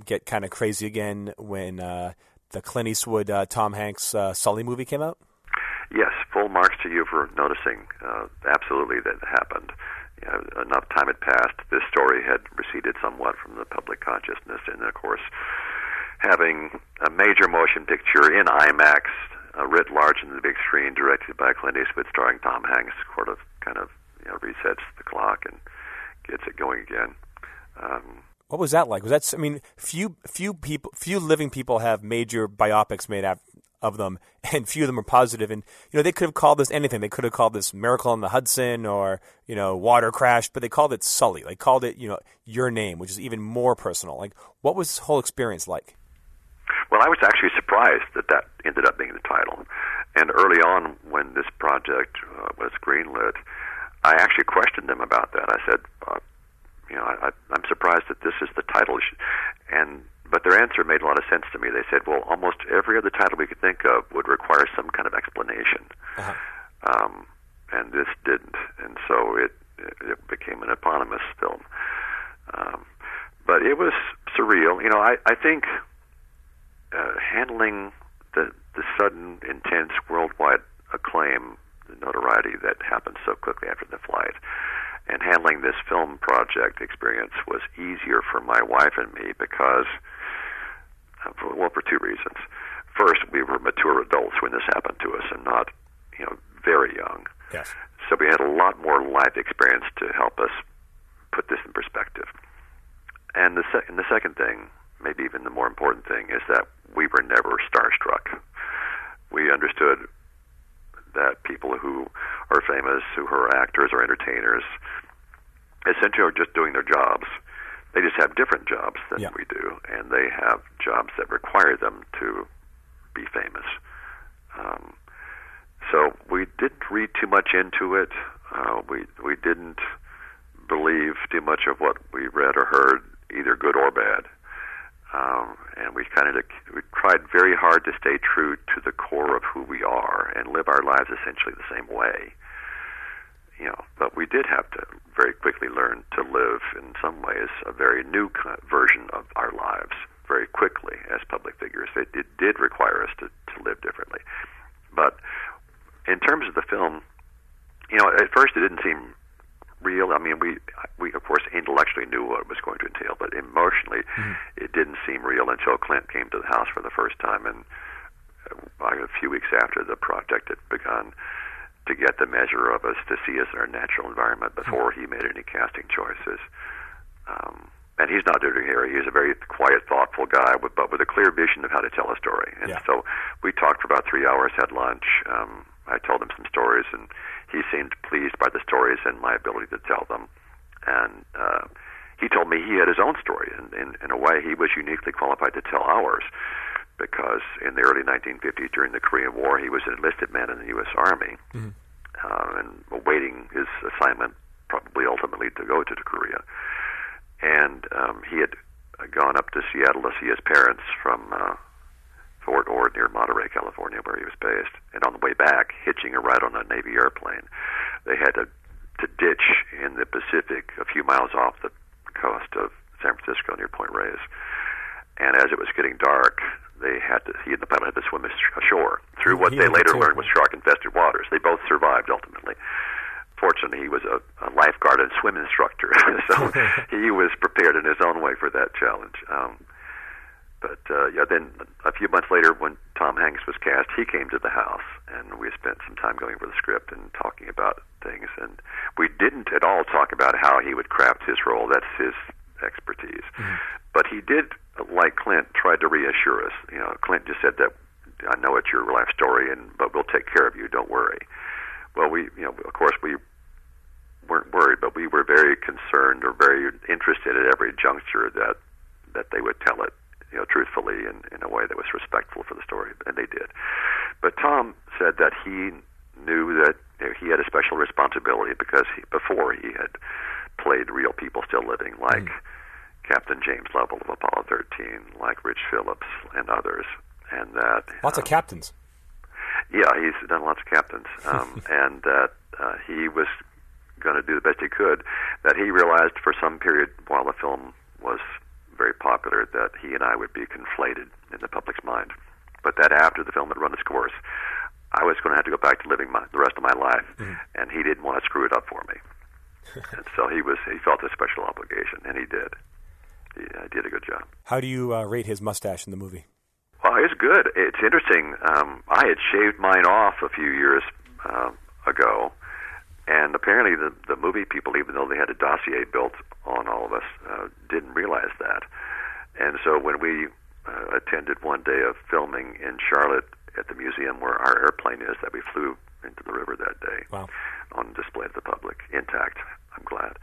get kind of crazy again when the Clint Eastwood, Tom Hanks, Sully movie came out? Yes, full marks to you for noticing. Absolutely, that happened. enough time had passed, this story had receded somewhat from the public consciousness. And, of course, having a major motion picture in IMAX, writ large in the big screen, directed by Clint Eastwood, starring Tom Hanks, kind of resets the clock and gets it going again. What was that like? Was that? I mean, few living people have major biopics made of them, and few of them are positive. And they could have called this anything. They could have called this Miracle on the Hudson or Water Crash, but they called it Sully. They called it Your Name, which is even more personal. Like, what was this whole experience like? Well, I was actually surprised that ended up being the title. And early on, when this project was greenlit, I actually questioned them about that. I said, I'm surprised that this is the title. But their answer made a lot of sense to me. They said, well, almost every other title we could think of would require some kind of explanation. Uh-huh. And this didn't. And so it became an eponymous film. But it was surreal. I think handling the sudden, intense, worldwide acclaim, the notoriety that happened so quickly after the flight, and handling this film project experience was easier for my wife and me because, for two reasons. First, we were mature adults when this happened to us and not, very young. Yes. So we had a lot more life experience to help us put this in perspective. And the second thing, maybe even the more important thing, is that we were never starstruck. We understood that people who are famous, who are actors or entertainers, essentially are just doing their jobs. They just have different jobs than we do, and they have jobs that require them to be famous. So we didn't read too much into it. We didn't believe too much of what we read or heard, either good or bad. And we tried very hard to stay true to the core of who we are and live our lives essentially the same way. But we did have to very quickly learn to live, in some ways, a very new version of our lives very quickly as public figures. It did require us to live differently. But in terms of the film, at first it didn't seem real. I mean, we of course intellectually knew what it was going to entail, but emotionally, it didn't seem real until Clint came to the house for the first time, and a few weeks after the project had begun, to get the measure of us, to see us in our natural environment before he made any casting choices. And he's not doing here. He's a very quiet, thoughtful guy, but with a clear vision of how to tell a story. And so we talked for about 3 hours, had lunch. I told him some stories, and he seemed pleased by the stories and my ability to tell them. And he told me he had his own story, and in a way he was uniquely qualified to tell ours, because in the early 1950s, during the Korean War, he was an enlisted man in the U.S. Army, and awaiting his assignment, probably ultimately to go to Korea. And he had gone up to Seattle to see his parents from Fort Ord near Monterey, California, where he was based. And on the way back, hitching a ride on a Navy airplane, they had to ditch in the Pacific a few miles off the coast of San Francisco near Point Reyes. And as it was getting dark, he and the pilot had to swim ashore through what they later learned was shark-infested waters. They both survived, ultimately. Fortunately, he was a lifeguard and swim instructor, so he was prepared in his own way for that challenge. Then a few months later, when Tom Hanks was cast, he came to the house, and we spent some time going over the script and talking about things. And we didn't at all talk about how he would craft his role. That's his expertise. But he did, like Clint, tried to reassure us. Clint just said that, I know it's your life story, but we'll take care of you. Don't worry. Well, we, of course, we weren't worried, but we were very concerned or very interested at every juncture that they would tell it, truthfully and in a way that was respectful for the story, and they did. But Tom said that he knew that he had a special responsibility because before he had played real people still living, like Captain James Lovell of Apollo 13, like Rich Phillips and others, and that lots of captains. Yeah, he's done lots of captains, and that he was going to do the best he could. That he realized for some period while the film was very popular that he and I would be conflated in the public's mind, but that after the film had run its course, I was going to have to go back to living the rest of my life, and he didn't want to screw it up for me. And so he felt a special obligation, and he did. He did a good job. How do you rate his mustache in the movie? Well, it's good. It's interesting. I had shaved mine off a few years ago, and apparently the movie people, even though they had a dossier built on all of us, didn't realize that. And so when we attended one day of filming in Charlotte at the museum where our airplane is that we flew into the river that day, wow, on display to the public, intact, I'm glad.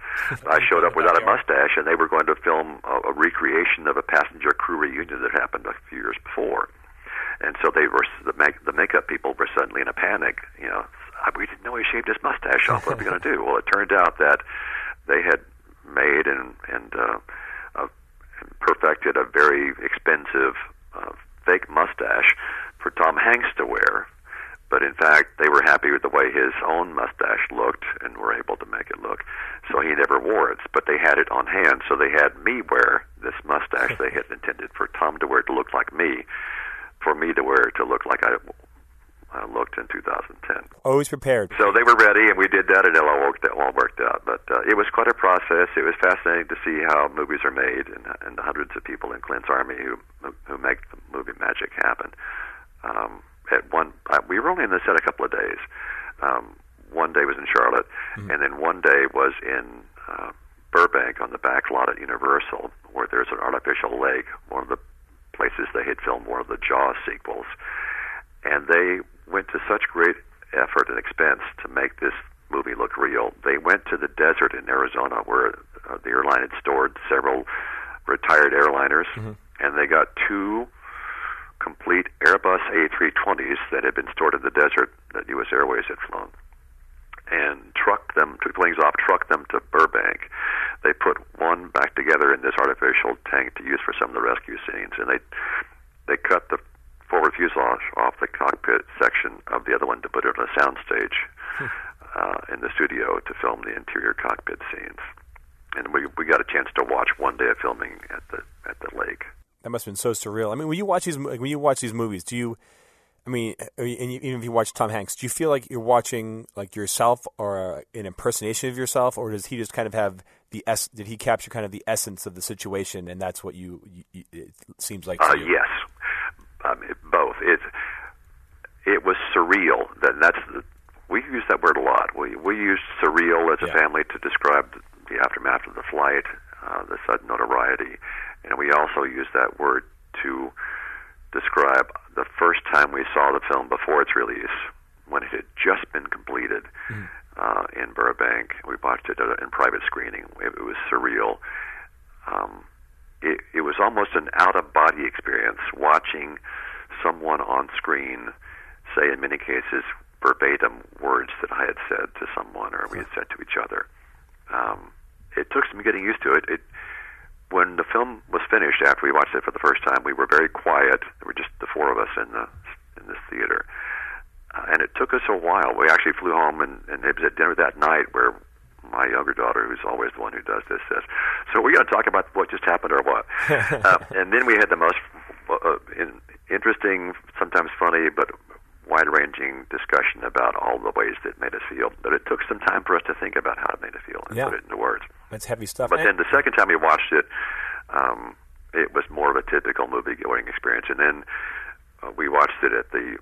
I showed up without a mustache, and they were going to film a recreation of a passenger crew reunion that happened a few years before. And so they were, the makeup people were suddenly in a panic. You know, we didn't know he shaved his mustache off. What are we going to do? Well, it turned out that they had made and perfected a very expensive fake mustache for Tom Hanks to wear. But in fact, they were happy with the way his own mustache looked and were able to make it look. So he never wore it, but they had it on hand. So they had me wear this mustache they had intended for Tom to wear to look like me, for me to wear to look like I looked in 2010. Always prepared. So they were ready, and we did that, and it all worked out. But it was quite a process. It was fascinating to see how movies are made, and the hundreds of people in Clint's army who make the movie magic happen. We were only in the set a couple of days. One day was in Charlotte, mm-hmm. and then one day was in Burbank on the back lot at Universal, where there's an artificial lake, one of the places they had filmed one of the Jaws sequels. And they went to such great effort and expense to make this movie look real. They went to the desert in Arizona, where the airline had stored several retired airliners, mm-hmm. and they got two complete Airbus A320s that had been stored in the desert that US Airways had flown, and took the wings off, trucked them to Burbank. They put one back together in this artificial tank to use for some of the rescue scenes, and they cut the forward fuselage off the cockpit section of the other one to put it on a soundstage in the studio to film the interior cockpit scenes. And we got a chance to watch one day of filming at the lake. That must have been so surreal. I mean, when you watch these movies, do you? I mean, even if you watch Tom Hanks, do you feel like you're watching like yourself or an impersonation of yourself, or does he just kind of have the did he capture kind of the essence of the situation, and that's what you it seems like? To you? Yes. Both. It was surreal. We use that word a lot. We use surreal as a family to describe the aftermath of the flight, the sudden notoriety, and we also use that word to describe the first time we saw the film before its release, when it had just been completed in Burbank. We watched it in private screening. It was surreal. It was almost an out-of-body experience, watching someone on screen say, in many cases, verbatim words that I had said to someone or we had said to each other. It took some getting used to it. When the film was finished, after we watched it for the first time, we were very quiet. There were just the four of us in this theater. And it took us a while. We actually flew home, and it was at dinner that night where my younger daughter, who's always the one who does this, says, "So we're going to talk about what just happened or what?" And then we had the most interesting, sometimes funny, but wide-ranging discussion about all the ways that made us feel. But it took some time for us to think about how it made us feel and put it into words. That's heavy stuff. But then the second time we watched it, it was more of a typical movie-going experience. And then we watched it at the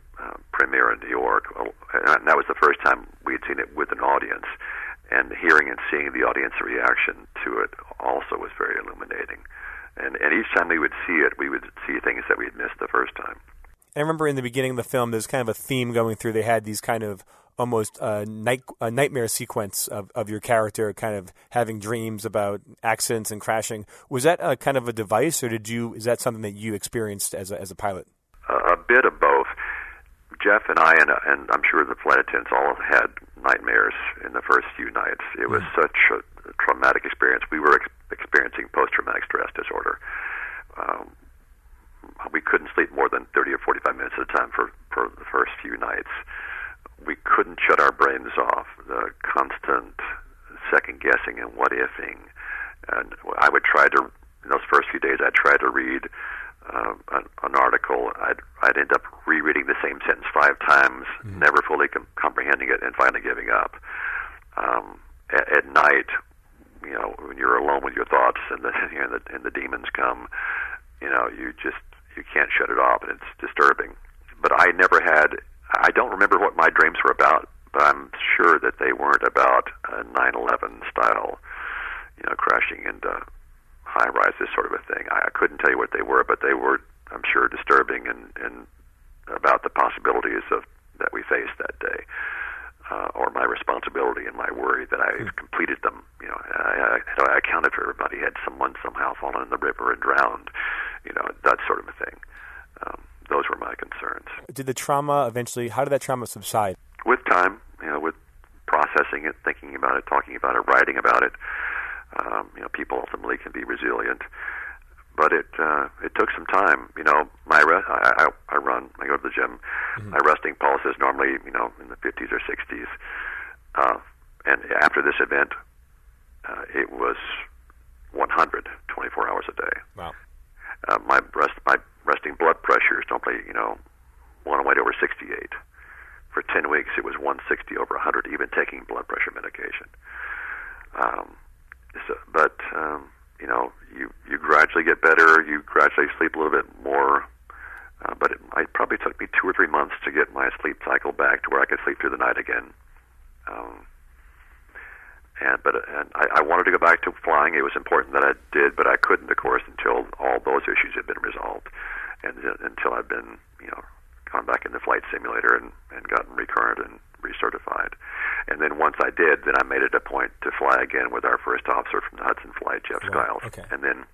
premiere in New York, and that was the first time we had seen it with an audience. And hearing and seeing the audience reaction to it also was very illuminating. And each time we would see it, we would see things that we had missed the first time. I remember in the beginning of the film, there's kind of a theme going through. They had these kind of almost a nightmare sequence of your character kind of having dreams about accidents and crashing. Was that a kind of a device, or is that something that you experienced as a pilot? A bit of both. Jeff and I, and I'm sure the flight attendants all had nightmares in the first few nights. It was such a traumatic experience. We were experiencing post-traumatic stress disorder. We couldn't sleep more than 30 or 45 minutes at a time for the first few nights. We couldn't shut our brains off. The constant second-guessing and what-ifing. And I would try to, in those first few days, I'd try to read an article. I'd end up rereading the same sentence 5 times, never fully comprehending it, and finally giving up. at night, you know, when you're alone with your thoughts and the demons come, you know, you can't shut it off, and it's disturbing. But I don't remember what my dreams were about, but I'm sure that they weren't about a 9/11 style, you know, crashing into high rises sort of a thing. I couldn't tell you what they were, but they were, I'm sure, disturbing and about the possibilities that we faced that day, or my responsibility and my worry that I completed them. You know, I accounted for everybody. Had someone somehow fallen in the river and drowned? You know, that sort of a thing. Those were my concerns. Did the trauma eventually? How did that trauma subside? With time, you know, with processing it, thinking about it, talking about it, writing about it. You know, people ultimately can be resilient, but it took some time. You know, I run, I go to the gym. Mm-hmm. My resting pulse is normally, you know, in the 50s or 60s. And after this event, it was 100, 24 hours a day. Wow. My resting blood pressure is normally, you know, 108 over 68. For 10 weeks, it was 160 over 100, even taking blood pressure medication. So, you know, you gradually get better. You gradually sleep a little bit more. But it probably took me 2 or 3 months to get my sleep cycle back to where I could sleep through the night again. And I wanted to go back to flying. It was important that I did, but I couldn't, of course, until all those issues had been resolved, and until I've been, you know, gone back in the flight simulator and gotten recurrent and recertified. And then once I did, then I made it a point to fly again with our first officer from the Hudson flight, Jeff Skiles. Okay. And then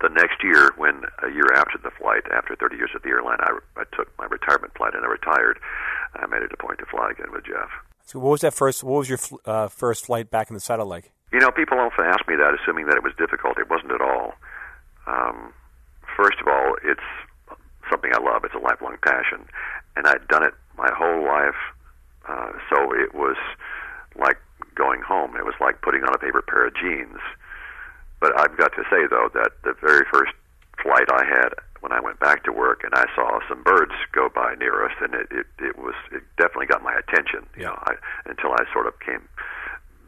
the next year, a year after the flight, after 30 years at the airline, I took my retirement flight and I retired. I made it a point to fly again with Jeff. So what was your first flight back in the saddle like? You know, people often ask me that, assuming that it was difficult. It wasn't at all. First of all, it's something I love. It's a lifelong passion. And I'd done it my whole life. So it was like going home. It was like putting on a favorite pair of jeans. But I've got to say, though, that the very first flight I had when I went back to work and I saw some birds go by near us, and it definitely got my attention, you know, until I sort of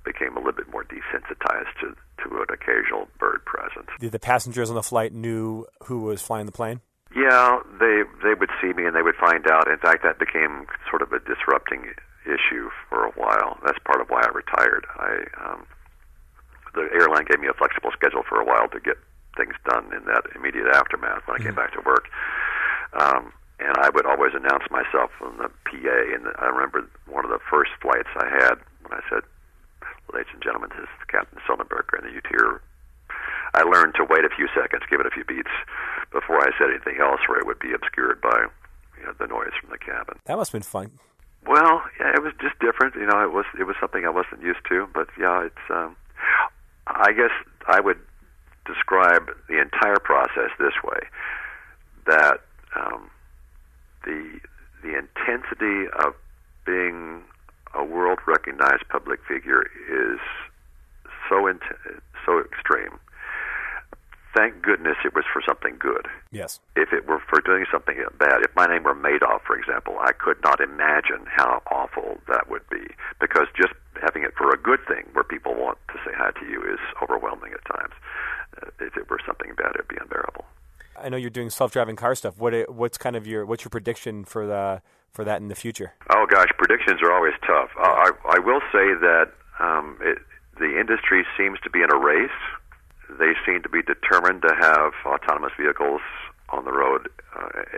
became a little bit more desensitized to an occasional bird presence. Did the passengers on the flight knew who was flying the plane? Yeah, they would see me and they would find out. In fact, that became sort of a disrupting issue for a while. That's part of why I retired. The airline gave me a flexible schedule for a while to get things done in that immediate aftermath when I came back to work. And I would always announce myself on the PA. And I remember one of the first flights I had when I said, "Ladies and gentlemen, this is Captain Sullenberger," and you'd hear. I learned to wait a few seconds, give it a few beats before I said anything else, where it would be obscured by, you know, the noise from the cabin. That must have been fun. Well, yeah, it was just different. You know, it was something I wasn't used to. But yeah, it's. I guess I would describe the entire process this way: that the intensity of being a world recognized public figure is so extreme. Thank goodness it was for something good. Yes. If it were for doing something bad, if my name were Madoff, for example, I could not imagine how awful that would be, because just having it for a good thing where people want to say hi to you is overwhelming at times. If it were something bad, it would be unbearable. I know you're doing self-driving car stuff. What's your prediction for that in the future? Oh, gosh, predictions are always tough. I will say that the industry seems to be in a race. They seem to be determined to have autonomous vehicles on the road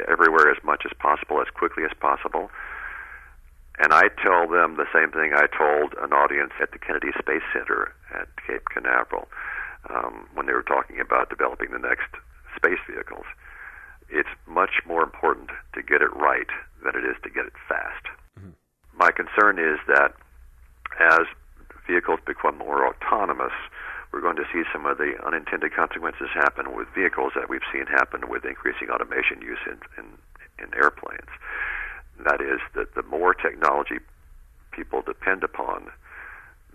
everywhere as much as possible, as quickly as possible. And I tell them the same thing I told an audience at the Kennedy Space Center at Cape Canaveral when they were talking about developing the next space vehicles. It's much more important to get it right than it is to get it fast. Mm-hmm. My concern is that as vehicles become more autonomous, we're going to see some of the unintended consequences happen with vehicles that we've seen happen with increasing automation use in airplanes. That is, that the more technology people depend upon,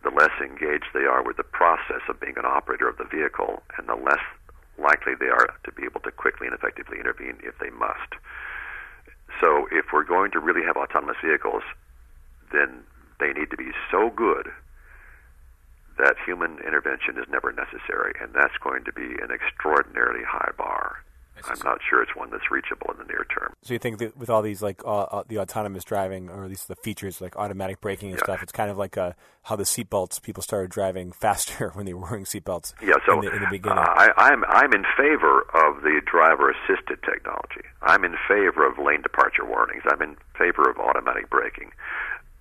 the less engaged they are with the process of being an operator of the vehicle, and the less likely they are to be able to quickly and effectively intervene if they must. So if we're going to really have autonomous vehicles, then they need to be so good that human intervention is never necessary, and that's going to be an extraordinarily high bar. I'm not sure it's one that's reachable in the near term. So you think that with all these, like, the autonomous driving, or at least the features like automatic braking and stuff, it's kind of like how the seatbelts, people started driving faster when they were wearing seatbelts in the beginning. I'm in favor of the driver-assisted technology. I'm in favor of lane departure warnings. I'm in favor of automatic braking.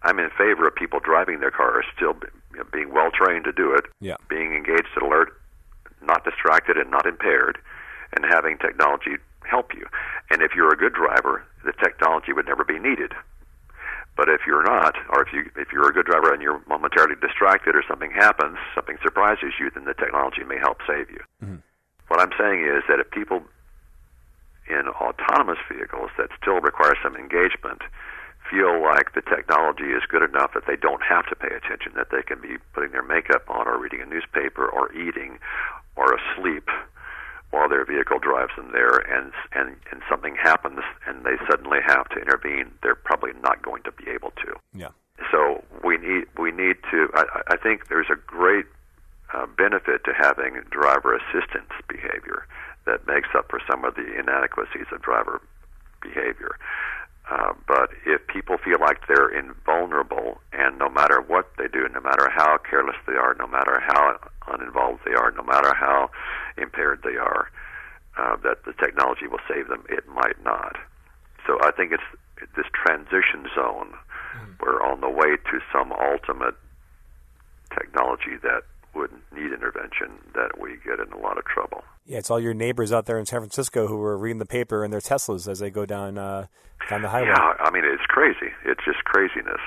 I'm in favor of people driving their cars still being well-trained to do it, being engaged and alert, not distracted and not impaired, and having technology help you. And if you're a good driver, the technology would never be needed. But if you're not, or if you're a good driver and you're momentarily distracted or something happens, something surprises you, then the technology may help save you. Mm-hmm. What I'm saying is that if people in autonomous vehicles that still require some engagement feel like the technology is good enough that they don't have to pay attention, that they can be putting their makeup on or reading a newspaper or eating or asleep while their vehicle drives them there, and something happens and they suddenly have to intervene, they're probably not going to be able to. Yeah. So we need to. I think there's a great benefit to having driver assistance behavior that makes up for some of the inadequacies of driver behavior. But if people feel like they're invulnerable, and no matter what they do, no matter how careless they are, no matter how uninvolved they are, no matter how impaired they are, that the technology will save them, it might not. So I think it's this transition zone. Mm-hmm. We're on the way to some ultimate technology that would need intervention, that we get in a lot of trouble. Yeah, it's all your neighbors out there in San Francisco who are reading the paper in their Teslas as they go down the highway. Yeah, I mean, it's crazy. It's just craziness.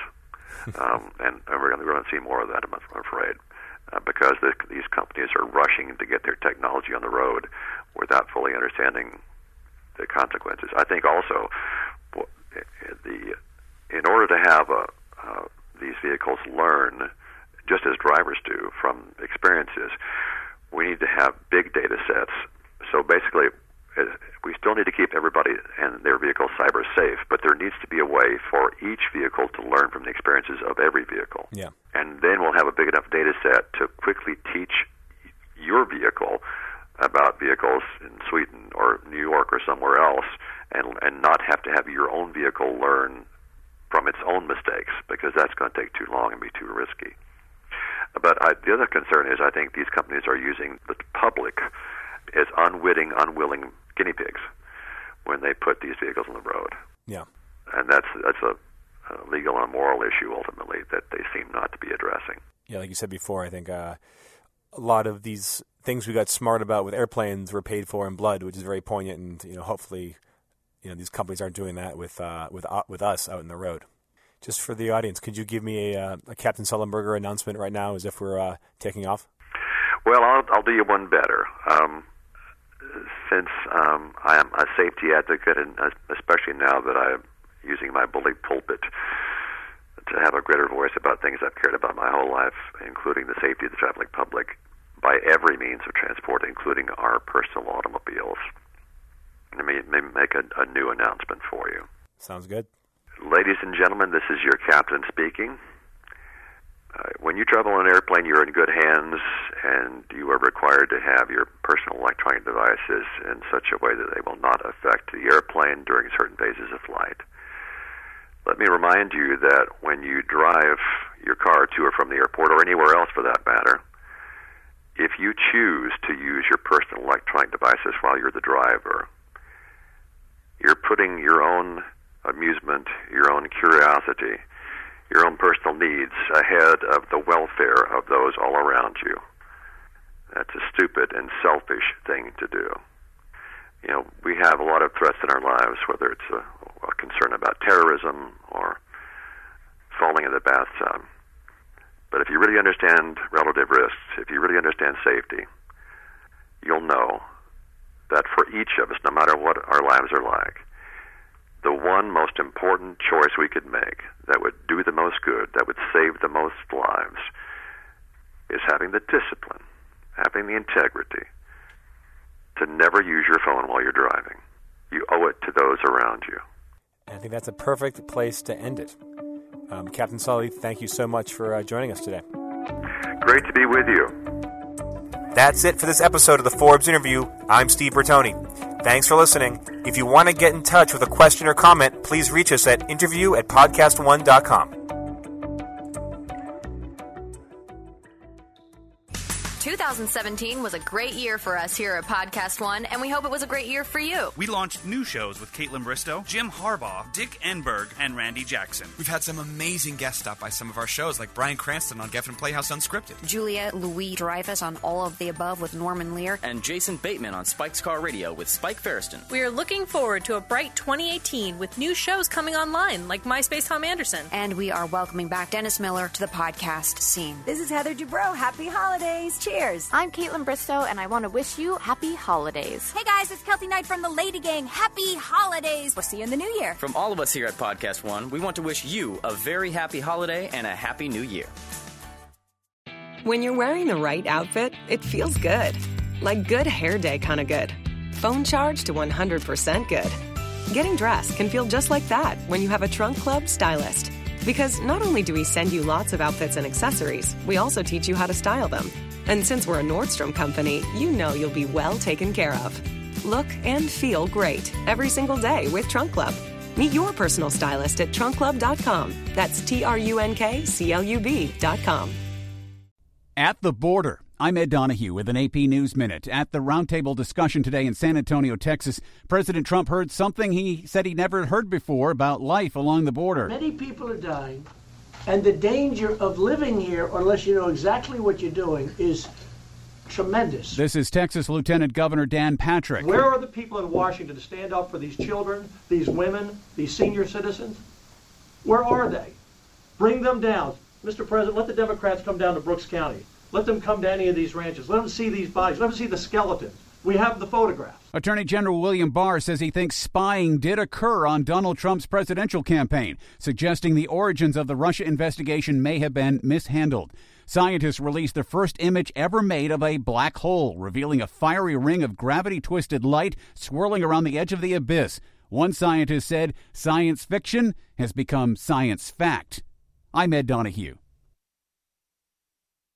And we're going to see more of that, I'm afraid, because these companies are rushing to get their technology on the road without fully understanding the consequences. I think also, in order to have these vehicles learn, just as drivers do, from experiences, we need to have big data sets. So basically, we still need to keep everybody and their vehicle cyber safe, but there needs to be a way for each vehicle to learn from the experiences of every vehicle. Yeah. And then we'll have a big enough data set to quickly teach your vehicle about vehicles in Sweden or New York or somewhere else, and not have to have your own vehicle learn from its own mistakes, because that's going to take too long and be too risky. But the other concern is, I think these companies are using the public as unwilling guinea pigs when they put these vehicles on the road. Yeah, and that's a legal and moral issue ultimately that they seem not to be addressing. Yeah, like you said before, I think a lot of these things we got smart about with airplanes were paid for in blood, which is very poignant. And hopefully, these companies aren't doing that with us out on the road. Just for the audience, could you give me a Captain Sullenberger announcement right now, as if we're taking off? Well, I'll do you one better. Since I am a safety advocate, and especially now that I'm using my bully pulpit to have a greater voice about things I've cared about my whole life, including the safety of the traveling public by every means of transport, including our personal automobiles, let me make a new announcement for you. Sounds good. Ladies and gentlemen, this is your captain speaking. When you travel on an airplane, you're in good hands, and you are required to have your personal electronic devices in such a way that they will not affect the airplane during certain phases of flight. Let me remind you that when you drive your car to or from the airport, or anywhere else for that matter, if you choose to use your personal electronic devices while you're the driver, you're putting your own amusement, your own curiosity, your own personal needs ahead of the welfare of those all around you. That's a stupid and selfish thing to do. We have a lot of threats in our lives, whether it's a concern about terrorism or falling in the bathtub. But if you really understand relative risks, if you really understand safety, you'll know that for each of us, no matter what our lives are like, the one most important choice we could make that would do the most good, that would save the most lives, is having the discipline, having the integrity to never use your phone while you're driving. You owe it to those around you. I think that's a perfect place to end it. Captain Sully, thank you so much for joining us today. Great to be with you. That's it for this episode of the Forbes Interview. I'm Steve Bertoni. Thanks for listening. If you want to get in touch with a question or comment, please reach us at interview@podcastone.com. 2017 was a great year for us here at Podcast One, and we hope it was a great year for you. We launched new shows with Caitlin Bristow, Jim Harbaugh, Dick Enberg, and Randy Jackson. We've had some amazing guests stop by some of our shows, like Bryan Cranston on Geffen Playhouse Unscripted, Julia Louis-Dreyfus on All of the Above with Norman Lear, and Jason Bateman on Spike's Car Radio with Spike Ferriston. We are looking forward to a bright 2018 with new shows coming online, like MySpace Tom Anderson. And we are welcoming back Dennis Miller to the podcast scene. This is Heather Dubrow. Happy holidays. Cheers. I'm Caitlin Bristow, and I want to wish you happy holidays. Hey guys, it's Kelsey Knight from the Lady Gang. Happy holidays. We'll see you in the new year. From all of us here at Podcast One, we want to wish you a very happy holiday and a happy new year. When you're wearing the right outfit, it feels good. Like good hair day kind of good. Phone charge to 100% good. Getting dressed can feel just like that when you have a Trunk Club stylist. Because not only do we send you lots of outfits and accessories, we also teach you how to style them. And since we're a Nordstrom company, you know you'll be well taken care of. Look and feel great every single day with Trunk Club. Meet your personal stylist at trunkclub.com. That's TRUNKCLUB.com. At the border. I'm Ed Donahue with an AP News Minute. At the roundtable discussion today in San Antonio, Texas, President Trump heard something he said he never heard before about life along the border. Many people are dying. And the danger of living here, unless you know exactly what you're doing, is tremendous. This is Texas Lieutenant Governor Dan Patrick. Where are the people in Washington to stand up for these children, these women, these senior citizens? Where are they? Bring them down. Mr. President, let the Democrats come down to Brooks County. Let them come to any of these ranches. Let them see these bodies. Let them see the skeletons. We have the photographs. Attorney General William Barr says he thinks spying did occur on Donald Trump's presidential campaign, suggesting the origins of the Russia investigation may have been mishandled. Scientists released the first image ever made of a black hole, revealing a fiery ring of gravity-twisted light swirling around the edge of the abyss. One scientist said, "Science fiction has become science fact." I'm Ed Donahue.